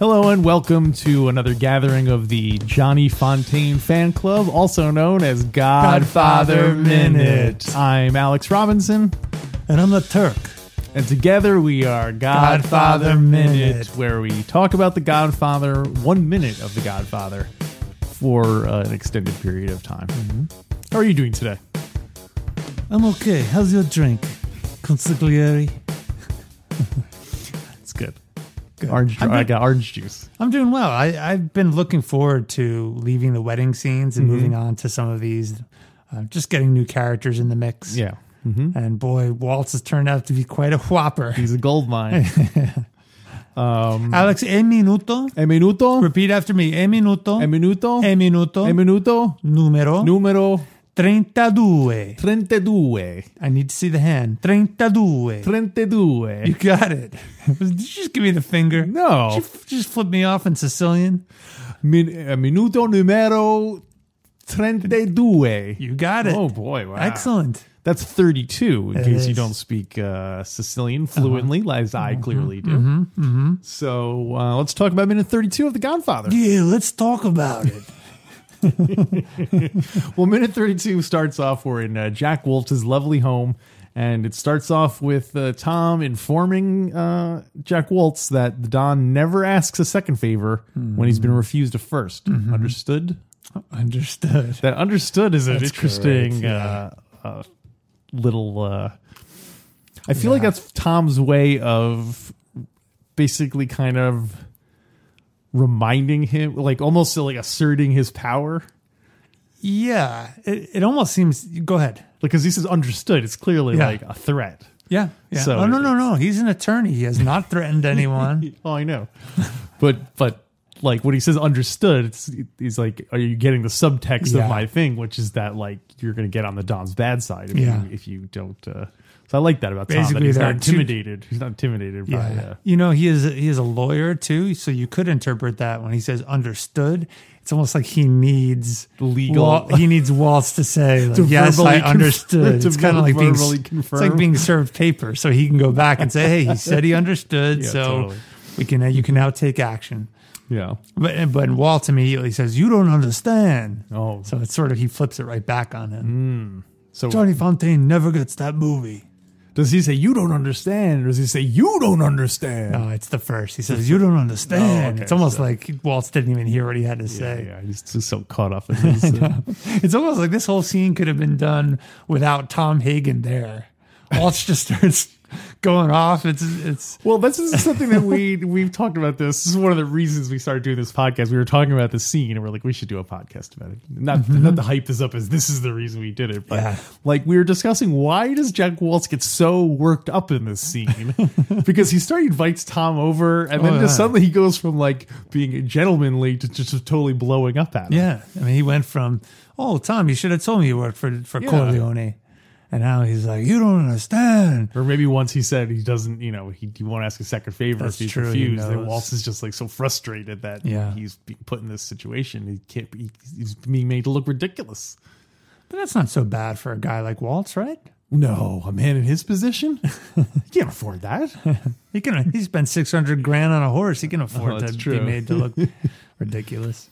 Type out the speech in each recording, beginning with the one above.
Hello and welcome to another gathering of the Johnny Fontane Fan Club, also known as Godfather Minute. I'm Alex Robinson. And I'm the Turk. And together we are Godfather Minute, where we talk about The Godfather, 1 minute of The Godfather, for an extended period of time. Mm-hmm. How are you doing today? I'm okay. How's your drink, consigliere? It's good. I got orange juice. I'm doing well. I've been looking forward to leaving the wedding scenes and moving on to some of these, just getting new characters in the mix. Yeah. Mm-hmm. And boy, Woltz has turned out to be quite a whopper. He's a gold mine. Alex, e minuto. E minuto. Repeat after me. E minuto. E minuto. E minuto. E minuto. Numero. Numero. 32. 32. I need to see the hand. 32. 32. You got it. Did you just give me the finger? No. Did you just flip me off in Sicilian? Minuto numero 32. You got it. Oh, boy. Wow. Excellent. That's 32, in case you don't speak Sicilian fluently, as I clearly do. Mm-hmm. Mm-hmm. So let's talk about minute 32 of The Godfather. Yeah, let's talk about it. Well, minute 32 starts off. We're in Jack Woltz's lovely home, and it starts off with Tom informing Jack Woltz that Don never asks a second favor when he's been refused a first. Mm-hmm. Understood. That understood is an interesting little. I feel like that's Tom's way of basically kind of reminding him, almost asserting his power. Yeah, it almost seems. Go ahead, because he says understood. It's clearly a threat. Yeah. Yeah. So no. He's an attorney. He has not threatened anyone. Oh, I know. But when he says understood, he's like, are you getting the subtext of my thing, which is that you're going to get on the Don's bad side if you don't. So I like that about Tom. Basically, he's not intimidated. He's not intimidated by. He is a lawyer too, so you could interpret that when he says "understood." It's almost like he needs legal. He needs Woltz to say, "Yes, I understood." It's kind of like being served paper, so he can go back and say, "Hey, he said he understood." Yeah, so we can you can now take action. Yeah, but Woltz immediately says, "You don't understand." Oh, so it's sort of he flips it right back on him. Mm. So Johnny Fontane never gets that movie. Does he say, you don't understand? Or does he say, you don't understand? No, it's the first. He says, you don't understand. Oh, okay, it's almost like Woltz didn't even hear what he had to say. Yeah, he's just so caught up in this. It's almost like this whole scene could have been done without Tom Hagen there. Woltz just starts going off. Well, this is something that we've talked about. This is one of the reasons we started doing this podcast. We were talking about the scene, and we're like, we should do a podcast about it. Not to hype this up as this is the reason we did it, but we were discussing, why does Jack Woltz get so worked up in this scene? Because he invites Tom over, and then just suddenly he goes from being gentlemanly to just totally blowing up at him. Yeah, I mean, he went from, oh, Tom, you should have told me you worked for Corleone. And now he's like, you don't understand. Or maybe once he said he doesn't, he won't ask a second favor. That's if he's refused. He Woltz is just so frustrated that he's being put in this situation. He's being made to look ridiculous. But that's not so bad for a guy like Woltz, right? No, a man in his position? He can't afford that. He spent $600,000 on a horse. He can afford to be made to look ridiculous.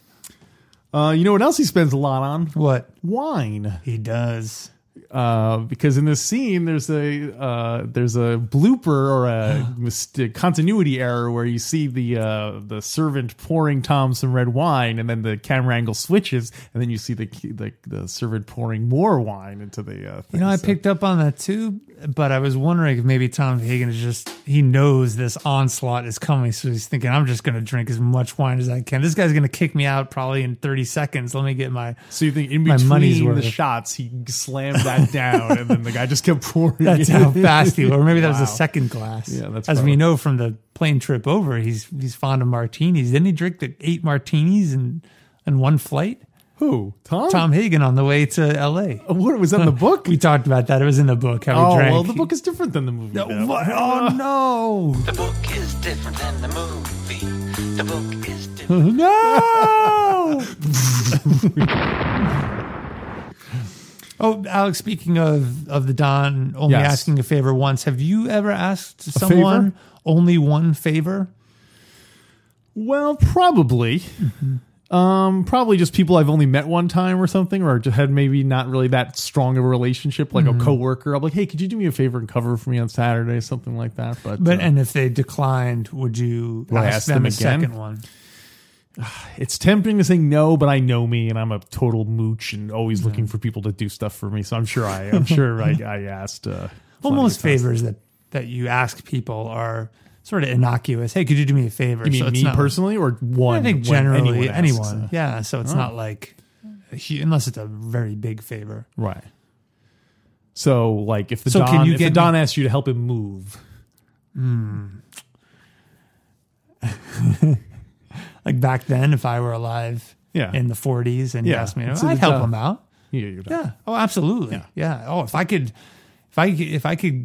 You know what else he spends a lot on? What? Wine. He does. Because in this scene, there's a blooper or a continuity error where you see the servant pouring Tom some red wine, and then the camera angle switches, and then you see the servant pouring more wine into the thing. I picked up on that too, but I was wondering if maybe Tom Hagen is he knows this onslaught is coming, so he's thinking, I'm just going to drink as much wine as I can. This guy's going to kick me out probably in 30 seconds. Let me get my. So you think in between the shots, he slammed that down, and then the guy just kept pouring. That's how fast he was. Or maybe that was a second glass. Yeah, that's as we know from the plane trip over, he's fond of martinis. Didn't he drink 8 martinis in one flight? Who? Tom? Tom Hagen on the way to L.A. What was in the book? We talked about that. It was in the book. How we drank. Well, the book is different than the movie. No. The book is different than the movie. The book is different. Oh, Alex, speaking of the Don only asking a favor once, have you ever asked someone only one favor? Well, probably. Mm-hmm. Probably just people I've only met one time or something, or just had maybe not really that strong of a relationship, like a coworker. I'll be like, hey, could you do me a favor and cover for me on Saturday, something like that. But and if they declined, would you ask them again? Second one? It's tempting to say no, but I know me, and I'm a total mooch and always looking for people to do stuff for me. So I'm sure I asked. Well, most favors that you ask people are sort of innocuous. Hey, could you do me a favor? You mean so me personally or one? I think generally anyone. Yeah, so it's not like, unless it's a very big favor. Right. So like if the Don asks you to help him move. Mm. Like back then, if I were alive in the 40s and you asked me, I'd help him out. Yeah, you're done. Yeah. Oh, absolutely. Yeah. Oh, if I could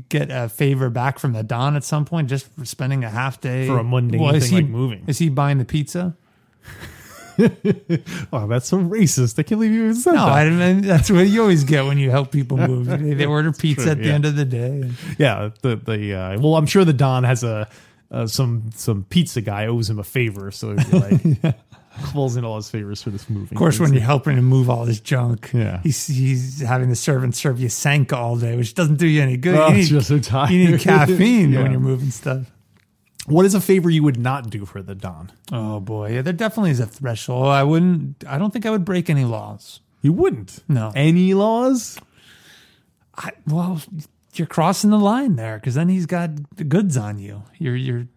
get a favor back from the Don at some point, just for spending a half day for a mundane thing like moving. Is he buying the pizza? Oh, that's so racist! I can't believe you even said that. No, I mean, that's what you always get when you help people move. They order pizza at the end of the day. Yeah, well, I'm sure the Don has some pizza guy owes him a favor, so he'd be like. Pulls in all his favors for this movie. Of course, when you're helping him move all this junk, he's having the servant serve you Sanka all day, which doesn't do you any good. Oh, you're so tired. You need caffeine when you're moving stuff. What is a favor you would not do for the Don? Oh boy, there definitely is a threshold. I don't think I would break any laws. You wouldn't? No. Any laws? You're crossing the line there, because then he's got the goods on you. You're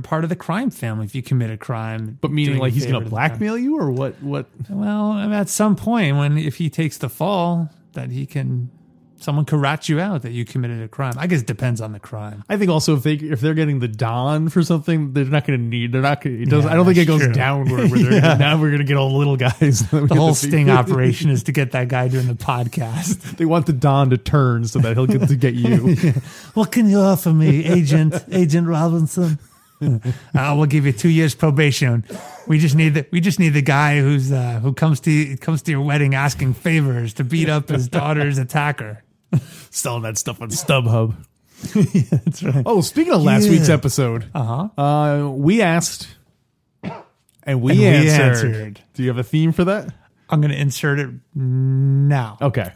part of the crime family if you commit a crime. But meaning like he's going to blackmail you or what? What? Well, at some point if he takes the fall, that someone could rat you out that you committed a crime. I guess it depends on the crime. I think also if they're getting the Don for something, they're not going to need. They're not. It doesn't. Yeah, I don't think it goes downward. Where now we're going to get all the little guys. The whole sting operation is to get that guy doing the podcast. They want the Don to turn so that he'll get to get you. What can you offer me, Agent Robinson? We'll give you 2 years probation. We just need the guy who comes to your wedding asking favors to beat up his daughter's attacker. Selling that stuff on StubHub. Yeah, that's right. Oh, speaking of last week's episode, we asked and we answered. Do you have a theme for that? I'm going to insert it now. Okay.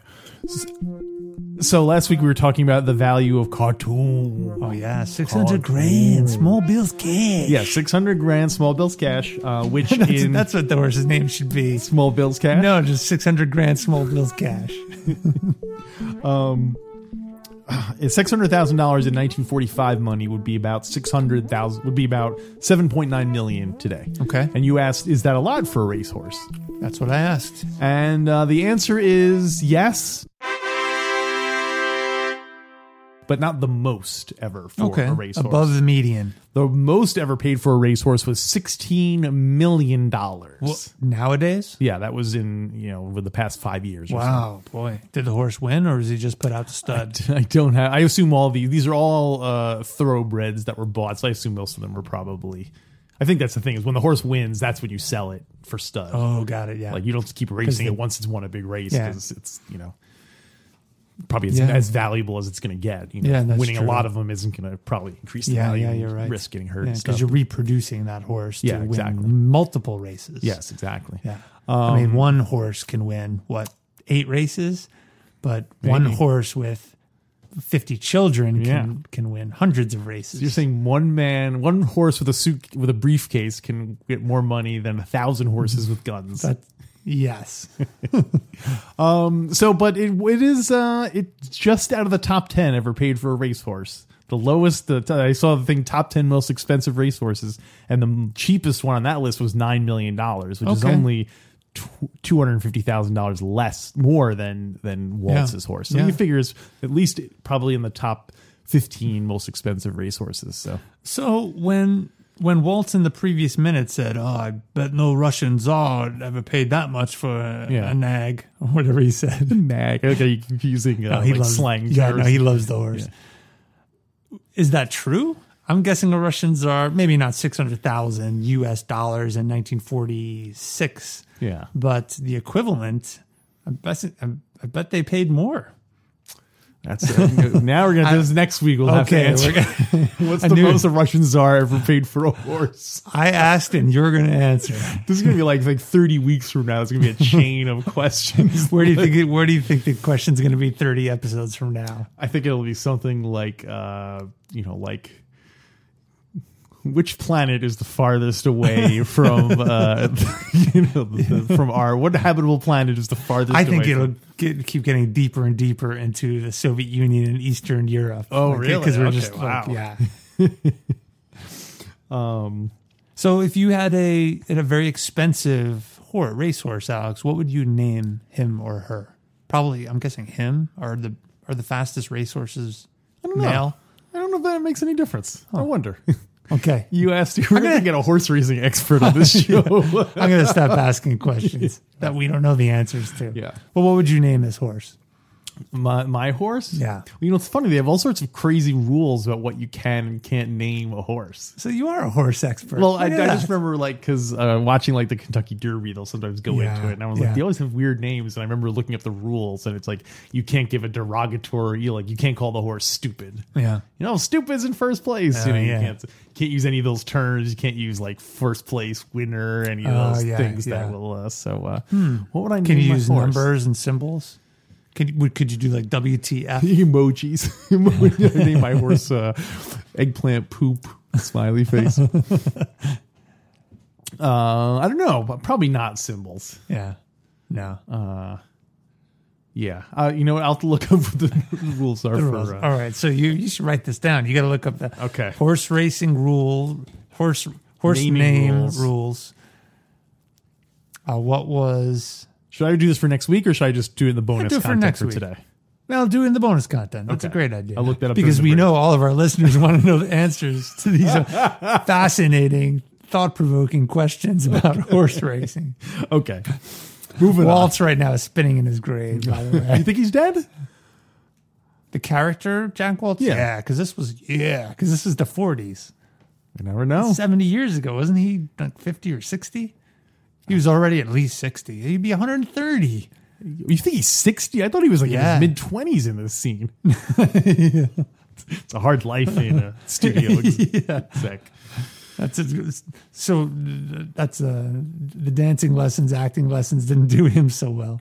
So last week we were talking about the value of cartoon. Oh yeah, 600 grand, small bills cash. Yeah, 600 grand, small bills cash. Which that's what the horse's name should be. Small bills cash. No, just 600 grand, small bills cash. $600,000 in 1945 money would be about $7.9 million today. Okay. And you asked, is that a lot for a racehorse? That's what I asked. And the answer is yes. But not the most ever for a racehorse. Above the median. The most ever paid for a racehorse was $16 million. Well, nowadays? Yeah, that was over the past 5 years. Wow, boy. Did the horse win, or is he just put out the stud? I don't have. I assume all these are all thoroughbreds that were bought, so I assume most of them were probably. I think that's the thing, is when the horse wins, that's when you sell it for stud. Oh, got it, yeah. Like, you don't keep racing it once it's won a big race, because it's. Probably as valuable as it's going to get. You know, winning a lot of them isn't going to probably increase the value. Yeah, you're right. Risk getting hurt and stuff. Because you're reproducing that horse to win multiple races. Yes, exactly. Yeah, I mean, one horse can win 8 races, but one horse with 50 children can win hundreds of races. So you're saying one horse with a suit with a briefcase can get more money than 1,000 horses with guns. Yes. But it is it's just out of the top 10 ever paid for a racehorse. The lowest, I saw the thing, top 10 most expensive racehorses, and the cheapest one on that list was $9 million, which is only $250,000 more than Woltz's horse. So he figures at least probably in the top 15 most expensive racehorses. So when When Woltz in the previous minute said, "Oh, I bet no Russian czar ever paid that much for a nag," or whatever he said. Nag. Okay, confusing slang. Yeah, no, he loves the horse. Yeah. Is that true? I'm guessing a Russian czar, maybe not $600,000 in 1946. Yeah. But the equivalent, I bet they paid more. That's it. Now we're going to do this next week. We'll have to answer. What's the most a Russian czar ever paid for a horse? I asked and you're going to answer. This is going to be like 30 weeks from now. It's going to be a chain of questions. Where do you think the question's going to be 30 episodes from now? I think it'll be something like, which planet is the farthest away from from our? What habitable planet is the farthest? I think it'll keep getting deeper and deeper into the Soviet Union and Eastern Europe. Oh, really? Because we're So, if you had a very expensive racehorse, Alex, what would you name him or her? Probably, I'm guessing him are the fastest racehorses. I don't know. Male? I don't know if that makes any difference. Huh. I wonder. Okay. You asked, we're going to get a horse racing expert on this show. I'm going to stop asking questions that we don't know the answers to. Yeah. Well, what would you name this horse? My horse? Yeah. Well, it's funny. They have all sorts of crazy rules about what you can and can't name a horse. So you are a horse expert. Well, I just remember, because watching the Kentucky Derby, they'll sometimes go into it. And I was they always have weird names. And I remember looking up the rules. And it's you can't give a derogatory, you can't call the horse stupid. Yeah. Stupid's in first place. You can't use any of those terms. You can't use first place winner, any of those things that will. What would I name? Can you use numbers and symbols? Could you do WTF? Emojis. I named my horse eggplant poop smiley face. I don't know, but probably not symbols. Yeah. No. Yeah. I'll have to look up what the rules are. All right. So you should write this down. You got to look up the horse racing rule, horse name rules. What was... Should I do this for next week, or should I just do it in the bonus content for today? Well, do it in the bonus content. That's a great idea. I'll look that up. Because we know all of our listeners want to know the answers to these fascinating, thought-provoking questions about horse racing. Okay. Moving on. Woltz right now is spinning in his grave, by the way. You think he's dead? The character, Jack Woltz? Yeah, because this is the 40s. You never know. 70 years ago, wasn't he 50 or 60? He was already at least 60. He'd be 130. You think he's 60? I thought he was in his mid-20s in this scene. Yeah. It's a hard life in a studio. Sick. That's the dancing lessons, acting lessons didn't do him so well.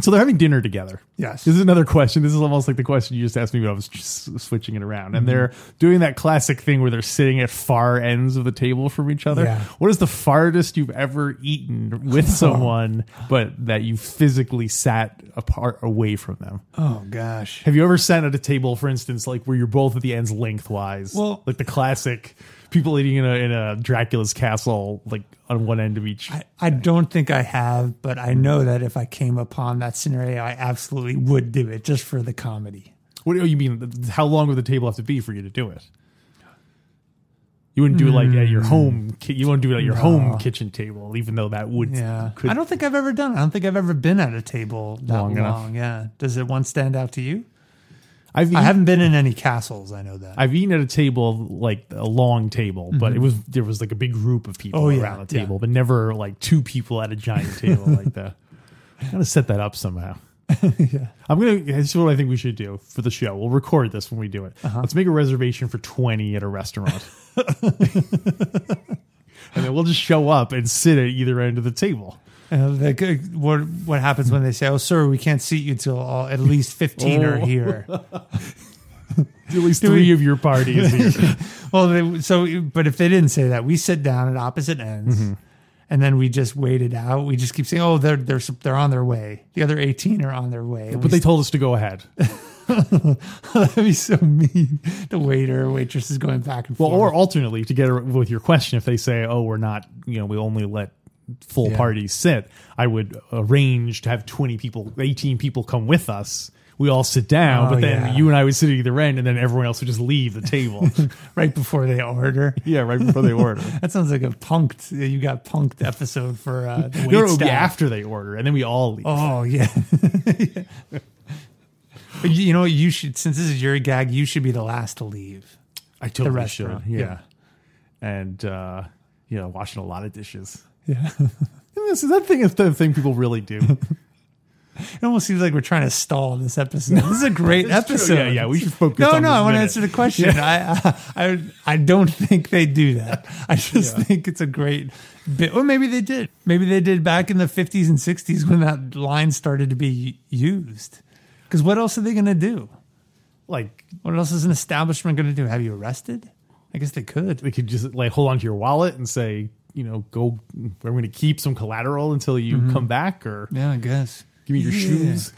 So they're having dinner together. Yes. This is another question. This is almost like the question you just asked me, but I was just switching it around. And they're doing that classic thing where they're sitting at far ends of the table from each other. Yeah. What is the farthest you've ever eaten with someone, but that you physically sat apart away from them? Oh, gosh. Have you ever sat at a table, for instance, where you're both at the ends lengthwise? Well, the classic... People eating in a Dracula's castle, on one end of each. I don't think I have, but I know that if I came upon that scenario, I absolutely would do it just for the comedy. What do you mean? How long would the table have to be for you to do it? You wouldn't do it at your home. You wouldn't do it at your home kitchen table, even though that would. Yeah. I don't think I've ever done it. I don't think I've ever been at a table that long. Yeah. Does it stand out to you? I haven't been in any castles. I know that. I've eaten at a table, a long table, but there was a big group of people around the table, but never two people at a giant table like that. I gotta set that up somehow. Yeah, this is what I think we should do for the show. We'll record this when we do it. Let's make a reservation for 20 at a restaurant, and then we'll just show up and sit at either end of the table. What happens when they say, "Oh, sir, we can't seat you till at least 15 are here." At least three of your party is here. But if they didn't say that, we sit down at opposite ends, and then we just wait it out. We just keep saying, "Oh, they're on their way. The other 18 are on their way." But they told us to go ahead. That'd be so mean. The waiter or waitress is going back and forth. Or alternately, to get with your question, if they say, "Oh, we're not, we only let." full party sit, I would arrange to have 20 people, 18 people come with us. We all sit down, but then you and I would sit at either end, and then everyone else would just leave the table. Right before they order. Yeah, right before they order. That sounds like you got punked episode for the waitstaff. No, it would be after they order, and then we all leave. Oh, yeah. But you know, you should, since this is your gag, you should be the last to leave. I totally should, yeah. And, you know, washing a lot of dishes. Yeah. That thing is the thing people really do. It almost seems like we're trying to stall in this episode. This is a great episode. True. Yeah, we should focus on this. No, I want to answer the question. Yeah. I don't think they do that. I just think it's a great bit. Well, maybe they did. Maybe they did back in the 50s and 60s when that line started to be used. Because what else are they going to do? Like, what else is an establishment going to do? Have you arrested? I guess they could. They could just like hold on to your wallet and say, you know, go, we're going to keep some collateral until you come back. Or yeah, I guess. Give me your shoes.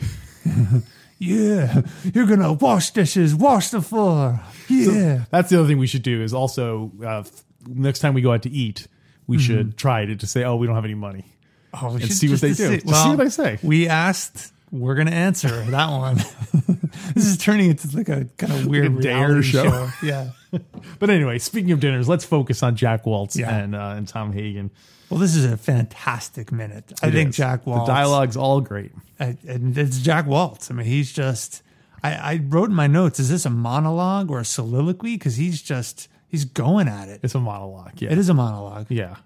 Yeah. You're going to wash dishes, wash the floor. Yeah. So that's the other thing we should do is also next time we go out to eat, we should try to just say, oh, we don't have any money. Oh, we should see what they do. Well, see what I say. We asked. We're going to answer that one. This is turning into like a kind of weird like dare show. Yeah. But anyway, speaking of dinners, let's focus on Jack Woltz and Tom Hagen. Well, this is a fantastic minute. I think Jack Woltz. The dialogue's all great. And it's Jack Woltz. I mean, he's just, I wrote in my notes, is this a monologue or a soliloquy? Because he's going at it. It's a monologue. Yeah. It is a monologue. Yeah.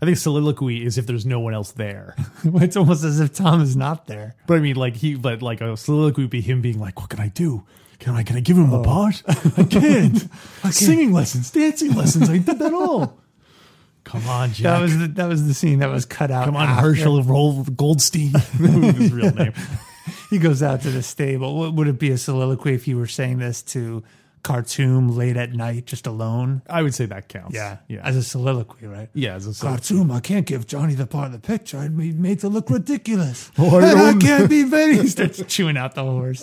I think soliloquy is if there's no one else there. It's almost as if Tom is not there. But I mean, like a soliloquy would be him being like, what can I do? Can I give him a part? I can't. Singing lessons, dancing lessons. I did that all. Come on, Jack. That was the scene that was cut out. Come on, Herschel Goldstein. His real name. He goes out to the stable. What would it be a soliloquy if you were saying this to Khartoum late at night, just alone? I would say that counts. Yeah. As a soliloquy, right? Yeah, as a soliloquy. Khartoum, I can't give Johnny the part of the picture. I'd be made to look ridiculous. I can't be very... He starts chewing out the horse.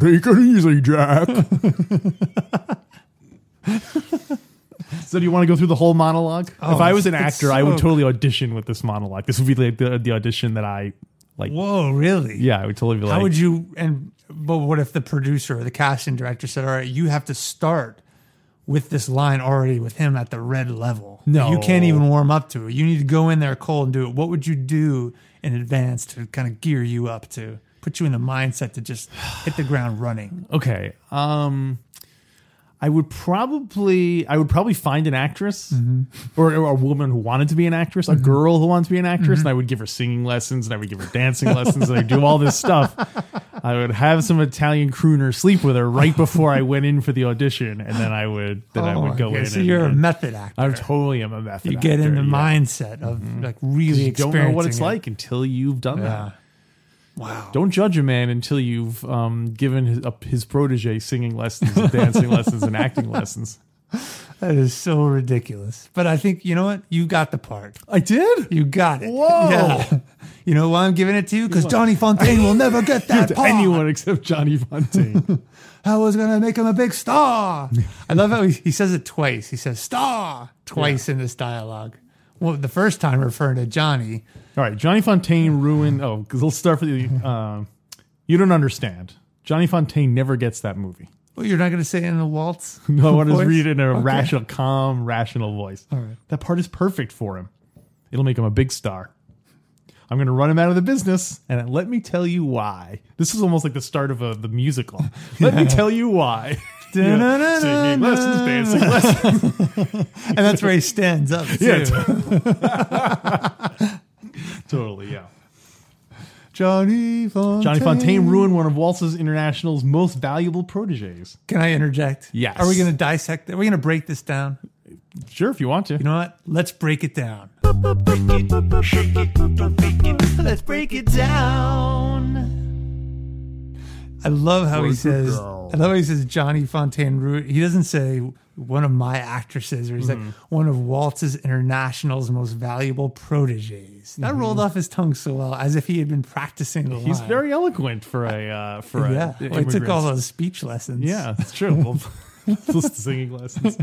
Take it easy, Jack. So do you want to go through the whole monologue? Oh, if I was an actor, I would totally audition with this monologue. This would be like the audition that I like. Whoa, really? Yeah, I would totally be like... How would you... But what if the producer or the casting director said, all right, you have to start with this line already with him at the red level. No. You can't even warm up to it. You need to go in there cold and do it. What would you do in advance to kind of gear you up to put you in the mindset to just hit the ground running? Okay. I would probably find an actress or a woman who wanted to be an actress, a girl who wanted to be an actress, and I would give her singing lessons, and I would give her dancing lessons, and I'd do all this stuff. I would have some Italian crooner sleep with her right before I went in for the audition, and then I would go in. So you're a method actor. I totally am a method actor. You get in the mindset of like really experiencing. You don't know what it's like until you've done that. Wow. Don't judge a man until you've given his protege singing lessons, and dancing lessons, and acting lessons. That is so ridiculous. But I think, you know what? You got the part. I did? You got it. Whoa. Yeah. You know why I'm giving it to you? Because Johnny Fontane will never get that part. Anyone except Johnny Fontane. I was going to make him a big star. I love how he says it twice. He says star twice in this dialogue. Well, the first time referring to Johnny. All right, Johnny Fontane ruined... Oh, because we'll start with the... you don't understand. Johnny Fontane never gets that movie. Well, you're not going to say it in a Woltz? No, I want to read it in a rational, calm, rational voice. All right. That part is perfect for him. It'll make him a big star. I'm going to run him out of the business, and let me tell you why. This is almost like the start of the musical. Let me tell you why. Yeah. Singing lessons, dancing lessons. And that's where he stands up, too. Yeah. Totally, yeah. Johnny Fontane. Johnny Fontane ruined one of Woltz's international's most valuable proteges. Can I interject? Yes. Are we going to dissect? Are we going to break this down? Sure, if you want to. You know what? Let's break it down. Let's break it down. I love how he says Johnny Fontane ruined. He doesn't say one of my actresses, or he's like one of Woltz's international's most valuable proteges. That rolled off his tongue so well, as if he had been practicing the line. He's very eloquent for a he took all those speech lessons. Yeah, that's true. Plus the singing lessons.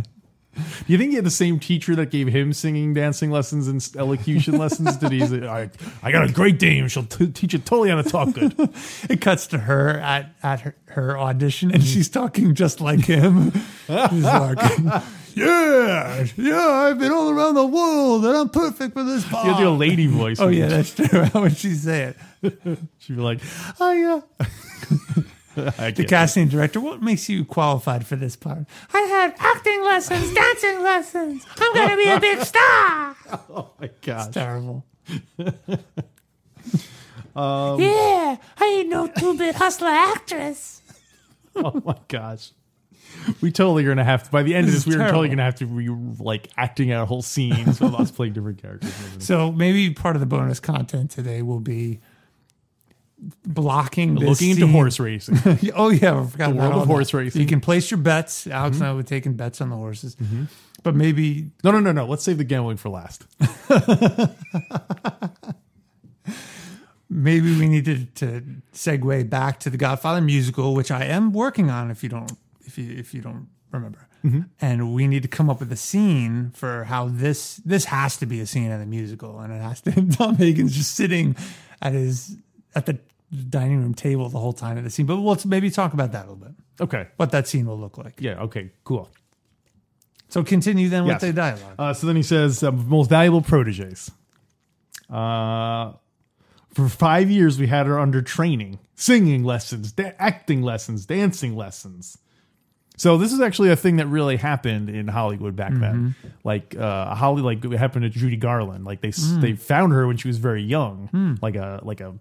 Do you think he had the same teacher that gave him singing, dancing lessons, and elocution lessons? Did he say, I got a great dame. She'll teach you totally how to talk good. It cuts to her at her audition, and she's talking just like him. She's like, yeah, I've been all around the world, and I'm perfect for this part. You have to do a lady voice. Oh, yeah, that's true. How would she say it? She'd be like, the casting director, what makes you qualified for this part? I had acting lessons, dancing lessons. I'm going to be a big star. Oh, my gosh. It's terrible. I ain't no two-bit hustler actress. Oh, my gosh. We totally are going to have to, by the end of this, we're totally going to have to be like acting out whole scenes with us playing different characters. So maybe part of the bonus content today will be blocking this looking into horse racing. Oh yeah, I forgot the world of horse racing. You can place your bets. Alex and I were taking bets on the horses, but maybe no. Let's save the gambling for last. Maybe we needed to segue back to the Godfather musical, which I am working on. If you don't remember, and we need to come up with a scene for how this has to be a scene in the musical, and it has to. Tom Hagen's just sitting at the dining room table the whole time of the scene. But let's maybe talk about that a little bit. Okay. What that scene will look like. Yeah, okay, cool. So continue then with the dialogue. So then he says, most valuable proteges. For 5 years, we had her under training, singing lessons, acting lessons, dancing lessons. So this is actually a thing that really happened in Hollywood back then. Like it happened to Judy Garland. Like they found her when she was very young, like a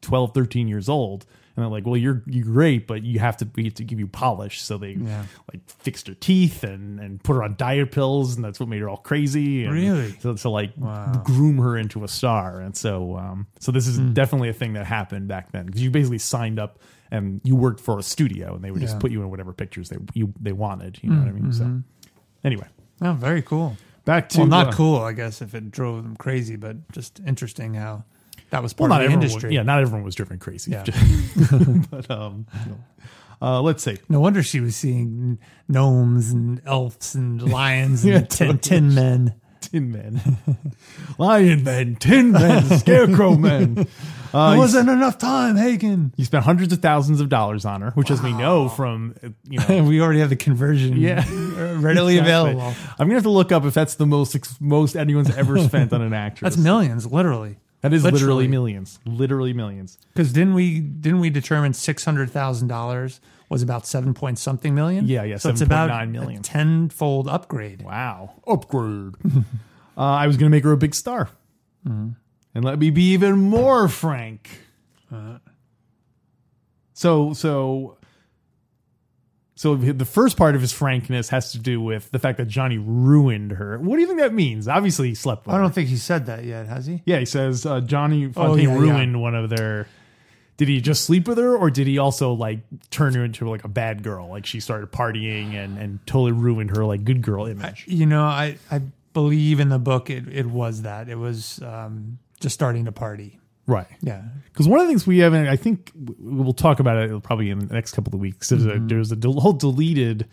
12, 13 years old. And they're like, well, you're great, but we have to give you polish. So they like fixed her teeth and put her on diet pills, and that's what made her all crazy. And really? So like groom her into a star. And so this is definitely a thing that happened back then, because you basically signed up and you worked for a studio, and they would just put you in whatever pictures they wanted. You know what I mean? So anyway, oh, very cool. Back to not cool, I guess, if it drove them crazy, but just interesting how. That was part of the industry. Not everyone was driven crazy. Yeah. But let's see. No wonder she was seeing gnomes and elves and lions and tin men. Tin men. Lion men, tin men, scarecrow men. There wasn't enough time, Hagen. You spent hundreds of thousands of dollars on her, which as we know from, we already have the conversion readily available. I'm going to have to look up if that's the most anyone's ever spent on an actress. That's millions, literally. That is literally millions. Literally millions. Because didn't we determine $600,000 was about 7 point something million? Yeah. So 7. It's about 9 million. A tenfold upgrade. Wow. Upgrade. I was going to make her a big star. And let me be even more frank. So the first part of his frankness has to do with the fact that Johnny ruined her. What do you think that means? Obviously, he slept with her. I don't think he said that yet, has he? Yeah, he says Johnny Fontane ruined one of their... Did he just sleep with her, or did he also like turn her into like a bad girl? Like she started partying and totally ruined her like good girl image. I believe in the book it was that. It was just starting to party. Right. Yeah. Because one of the things we haven't, I think we'll talk about it probably in the next couple of weeks. There's a whole deleted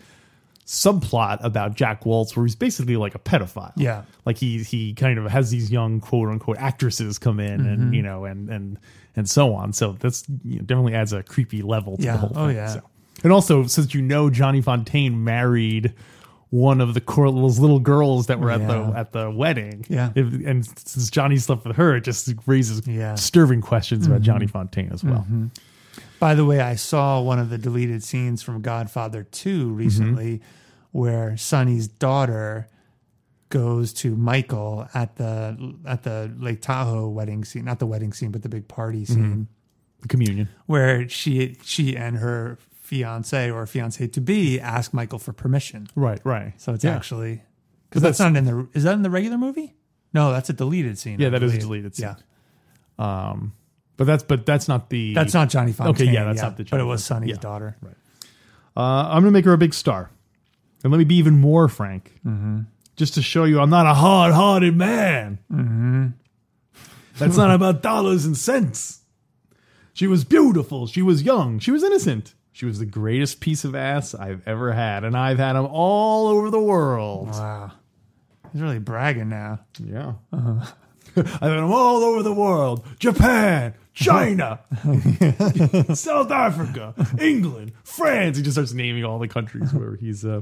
subplot about Jack Woltz where he's basically like a pedophile. Yeah. Like he kind of has these young quote unquote actresses come in and, and so on. So that's definitely adds a creepy level to the whole thing. Oh, yeah. So. And also, since Johnny Fontane married one of the those little girls that were at the wedding. Yeah. And since Johnny slept with her, it just raises disturbing questions about Johnny Fontane as well. By the way, I saw one of the deleted scenes from Godfather 2 recently where Sonny's daughter goes to Michael at the Lake Tahoe wedding scene. Not the wedding scene, but the big party scene. The communion. Where she and her fiance or fiance-to-be ask Michael for permission. Right. So it's actually... Because that's not in the... Is that in the regular movie? No, that's a deleted scene. Yeah, is a deleted scene. Yeah. But that's not the... That's not Johnny Fontane. Okay, yeah, that's not the... Johnny but it was Sonny's daughter. Right. I'm going to make her a big star. And let me be even more frank. Just to show you I'm not a hard-hearted man. That's not about dollars and cents. She was beautiful. She was young. She was innocent. She was the greatest piece of ass I've ever had, and I've had them all over the world. Wow. He's really bragging now. Yeah. Uh-huh. I've had them all over the world. Japan, China, South Africa, England, France. He just starts naming all the countries where he's... I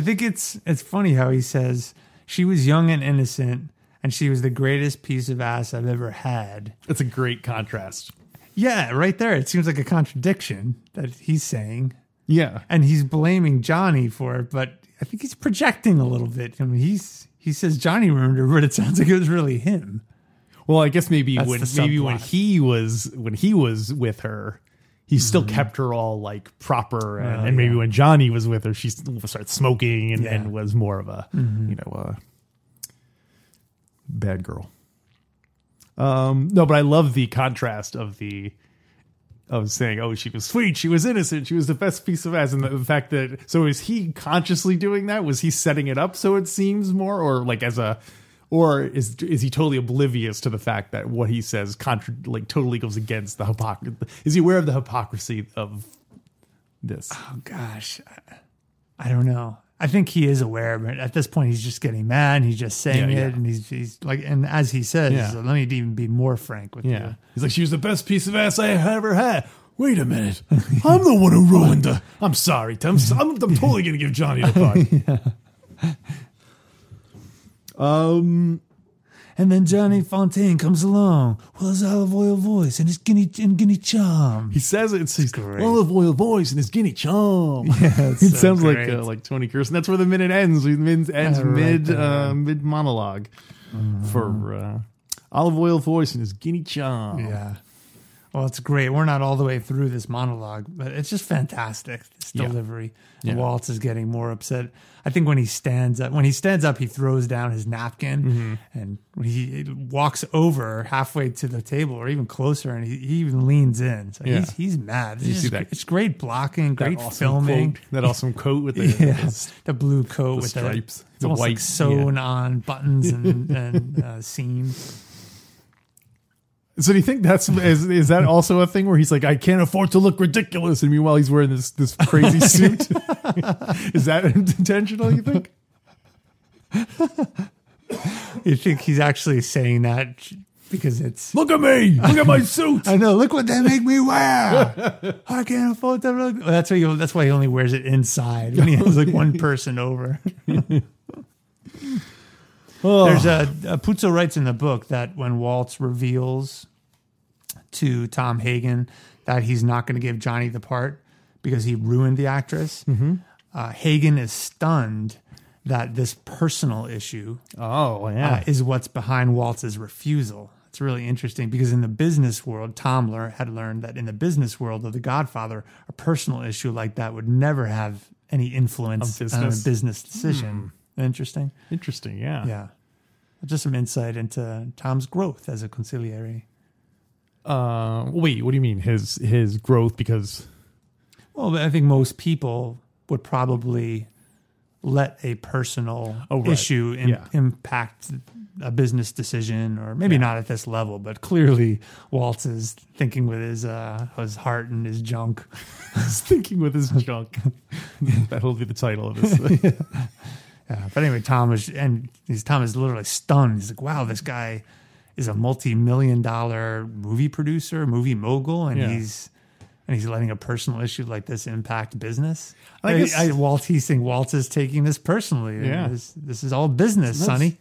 think it's funny how he says, she was young and innocent, and she was the greatest piece of ass I've ever had. That's a great contrast. Yeah, right there. It seems like a contradiction that he's saying. Yeah. And he's blaming Johnny for it, but I think he's projecting a little bit. I mean, he says Johnny ruined her, but it sounds like it was really him. Well, I guess maybe when he was with her, he still kept her all like proper, and maybe when Johnny was with her, she started smoking and was more of a bad girl. No, but I love the contrast of saying, oh, she was sweet, she was innocent, she was the best piece of ass, and the fact that so is he consciously doing that? Was he setting it up so it seems more, or like as a, or is he totally oblivious to the fact that what he says totally goes against the hypocrisy? Is he aware of the hypocrisy of this? Oh, gosh. I don't know. I think he is aware, but at this point, he's just getting mad. He's just saying it, and he's like, and as he says, let me even be more frank with you. He's like, she was the best piece of ass I ever had. Wait a minute. I'm the one who ruined her. I'm sorry, Tim. I'm totally going to give Johnny the part. Yeah. And then Johnny Fontane comes along with his olive oil voice and his guinea charm. He says it's his olive oil voice and his guinea charm. Yeah, it sounds great. Like Tony Kirsten. That's where the minute ends. The minute ends mid monologue for olive oil voice and his guinea charm. Yeah. Well, it's great. We're not all the way through this monologue, but it's just fantastic, this delivery. Yeah. Waltz is getting more upset. I think when he stands up, he throws down his napkin, and he walks over halfway to the table or even closer, and he even leans in. So he's mad. It's great blocking, great filming. That awesome coat with the blue coat with stripes. It's almost white, like sewn on buttons and seams. So do you think is that also a thing where he's like, I can't afford to look ridiculous, and meanwhile he's wearing this crazy suit? Is that intentional, you think? You think he's actually saying that because it's... Look at me! Look at my suit! I know, look what they make me wear! I can't afford to look... Well, that's why he only wears it inside, when he has like one person over. Oh. There's Puzo writes in the book that when Waltz reveals to Tom Hagen that he's not going to give Johnny the part because he ruined the actress, Hagen is stunned that this personal issue is what's behind Waltz's refusal. It's really interesting because in the business world, Tomler had learned that in the business world of The Godfather, a personal issue like that would never have any influence on a business decision. Interesting, yeah. Yeah. Just some insight into Tom's growth as a consigliere. Wait, what do you mean his growth? Because... Well, I think most people would probably let a personal issue impact a business decision, or maybe not at this level, but clearly Waltz is thinking with his heart and his junk. He's thinking with his junk. That'll be the title of this. But anyway, Tom is literally stunned. He's like, wow, this guy is a multi-million-dollar movie producer, movie mogul, and he's letting a personal issue like this impact business. I guess Waltz is taking this personally. Yeah. This is all business, Sonny.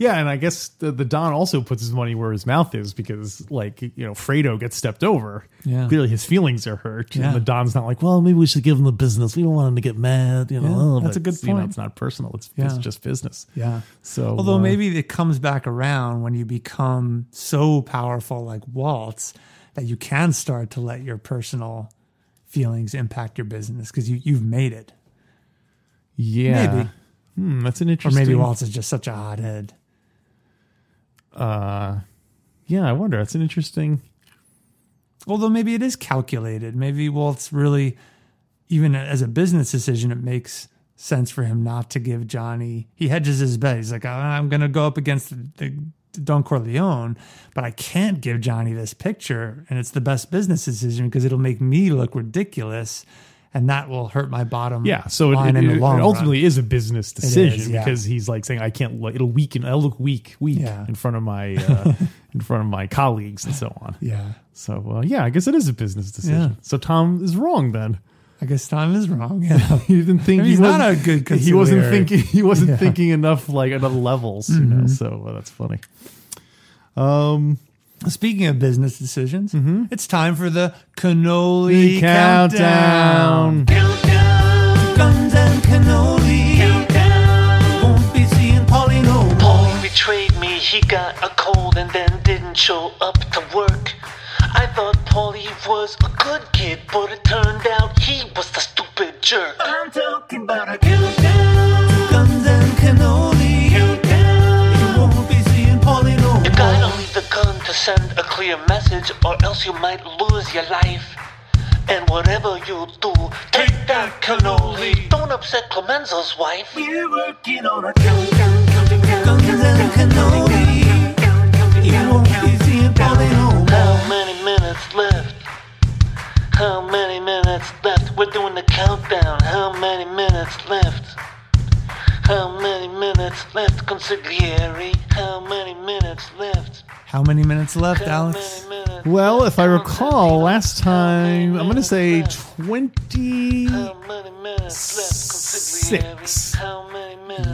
Yeah, and I guess the Don also puts his money where his mouth is because, like, you know, Fredo gets stepped over. Yeah. Clearly his feelings are hurt. Yeah. And the Don's not like, well, maybe we should give him the business. We don't want him to get mad. You know, that's a good point. You know, it's not personal. It's just business. Yeah. So, although maybe it comes back around when you become so powerful like Waltz that you can start to let your personal feelings impact your business because you've made it. Yeah. Maybe. That's an interesting... Or maybe Waltz is just such a hothead. I wonder. That's an interesting... Although maybe it is calculated. Maybe Waltz really, even as a business decision, it makes sense for him not to give Johnny... He hedges his bet. He's like, I'm going to go up against the Don Corleone, but I can't give Johnny this picture, and it's the best business decision because it'll make me look ridiculous, and that will hurt my bottom line in the long run. It ultimately is a business decision because he's like saying, I can't look, it'll weaken, I'll look weak in front of my in front of my colleagues and so on. Yeah. So, I guess it is a business decision. Yeah. So Tom is wrong then. I guess Tom is wrong. Yeah. You didn't think he's not a good conciliary. He wasn't thinking enough, like at other levels, you know. So that's funny. Speaking of business decisions, it's time for the cannoli countdown. Countdown. Guns and cannoli. Countdown. Won't be seeing Paulie no more. Paulie betrayed me. He got a cold and then didn't show up to work. I thought Paulie was a good kid, but it turned out he was the stupid jerk. I'm talking about a countdown to guns and cannoli. You won't be seeing Paulie no more. You gotta leave the gun to send a clear message, or else you might lose your life. And whatever you do, take that cannoli. Don't upset Clemenza's wife. We're working on a countdown, guns and cannoli. You won't be seeing Paulie no more. How many minutes left? We're doing the countdown. How many minutes left? How many minutes left, consigliere? How many minutes left? How many minutes left, Alex? Well, if I recall, last time, I'm going to say 26.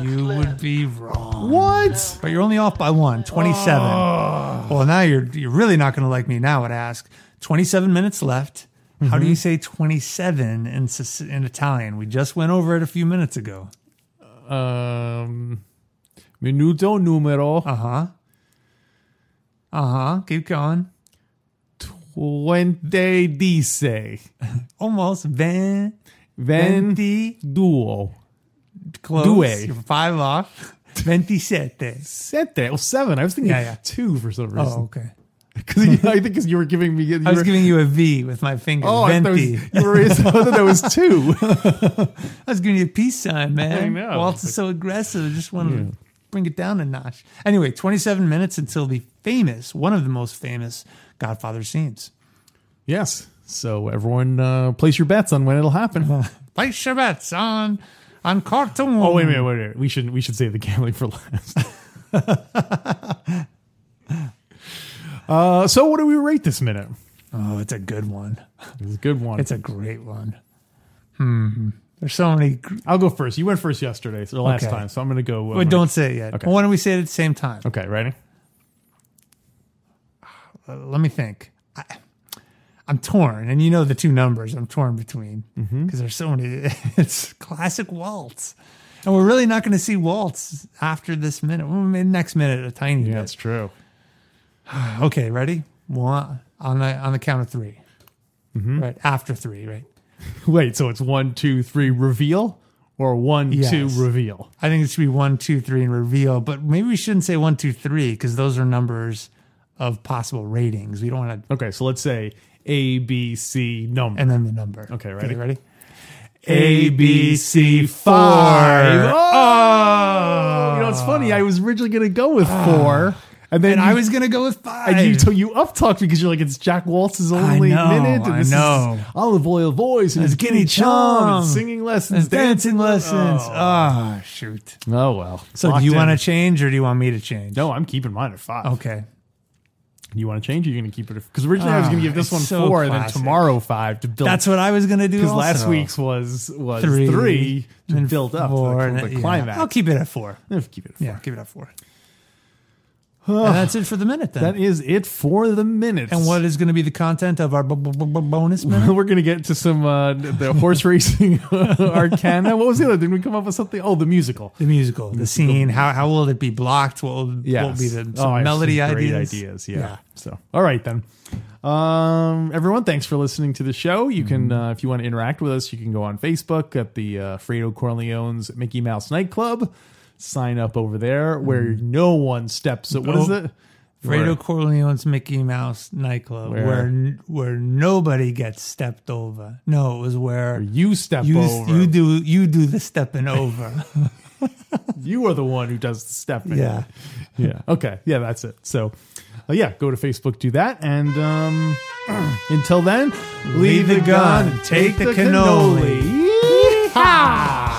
You would be wrong. What? But you're only off by one, 27. Oh. Well, now you're really not going to like me now, I'd ask. 27 minutes left. How do you say 27 in Italian? We just went over it a few minutes ago. Minuto numero. Keep going. 20 dice. Almost. 22. Close. Due. You're 5 off. 27. Sette. Oh, 7. I was thinking 2 for some reason. Oh, okay. Because you were giving me... I was giving you a V with my finger. Oh, Venti. I thought that was 2. I was giving you a peace sign, man. I know. Waltz is so aggressive. I just wanted to bring it down a notch. Anyway, 27 minutes until the famous, one of the most famous Godfather scenes. Yes. So everyone place your bets on when it'll happen. Place your bets on cartoon. Oh, wait a minute. We should save the gambling for last. So what do we rate this minute? Oh, it's a good one. It's a good one. It's a great one. There's so many. I'll go first. You went first yesterday, so last time. So I'm going to go. Wait, don't say it yet. Okay. Well, why don't we say it at the same time? Okay, ready? Let me think. I'm torn, and you know the two numbers I'm torn between because there's so many. It's classic Waltz. And we're really not going to see Waltz after this minute. Maybe next minute, a tiny bit. Yeah, that's true. Okay, ready? One, on the count of 3. Right after 3, right? Wait, so it's 1, 2, 3, reveal, or 1, 2, reveal? I think it should be 1, 2, 3, and reveal. But maybe we shouldn't say 1, 2, 3 because those are numbers of possible ratings. We don't want to. Okay, so let's say A, B, C, number, and then the number. Okay, ready? A, B, C, 4. Oh! You know, it's funny. I was originally going to go with 4. And then I was going to go with 5. And you up-talked because you're like, it's Jack Woltz's only minute. And this is olive oil voice. And his guinea chum. Singing lessons. Dancing lessons. Oh, shoot. Oh, well. So do you want to change or do you want me to change? No, I'm keeping mine at 5. Okay. You want to change or you're going to keep it? Because originally I was going to give this one 4 and then tomorrow 5 to build. That's what I was going to do because last week's was 3 to build up. The climax. I'll keep it at 4. Yeah, keep it at 4. And that's it for the minute, then. That is it for the minute. And what is going to be the content of our bonus minute? We're going to get to some the horse racing arcana. What was the other thing? We come up with something. Oh, the musical. The scene. How will it be blocked? What will be the melody ideas? Great ideas, yeah. So, all right, then. Everyone, thanks for listening to the show. You can, if you want to interact with us, you can go on Facebook at the Fredo Corleone's Mickey Mouse Nightclub. Sign up over there where no one steps. What is it? Fredo Corleone's Mickey Mouse nightclub, where nobody gets stepped over. No, it was where you step over. You do the stepping over. You are the one who does the stepping. Yeah, yeah. Okay, yeah, that's it. So, yeah, go to Facebook, do that, and until then, leave the gun, take the cannoli. Yeehaw!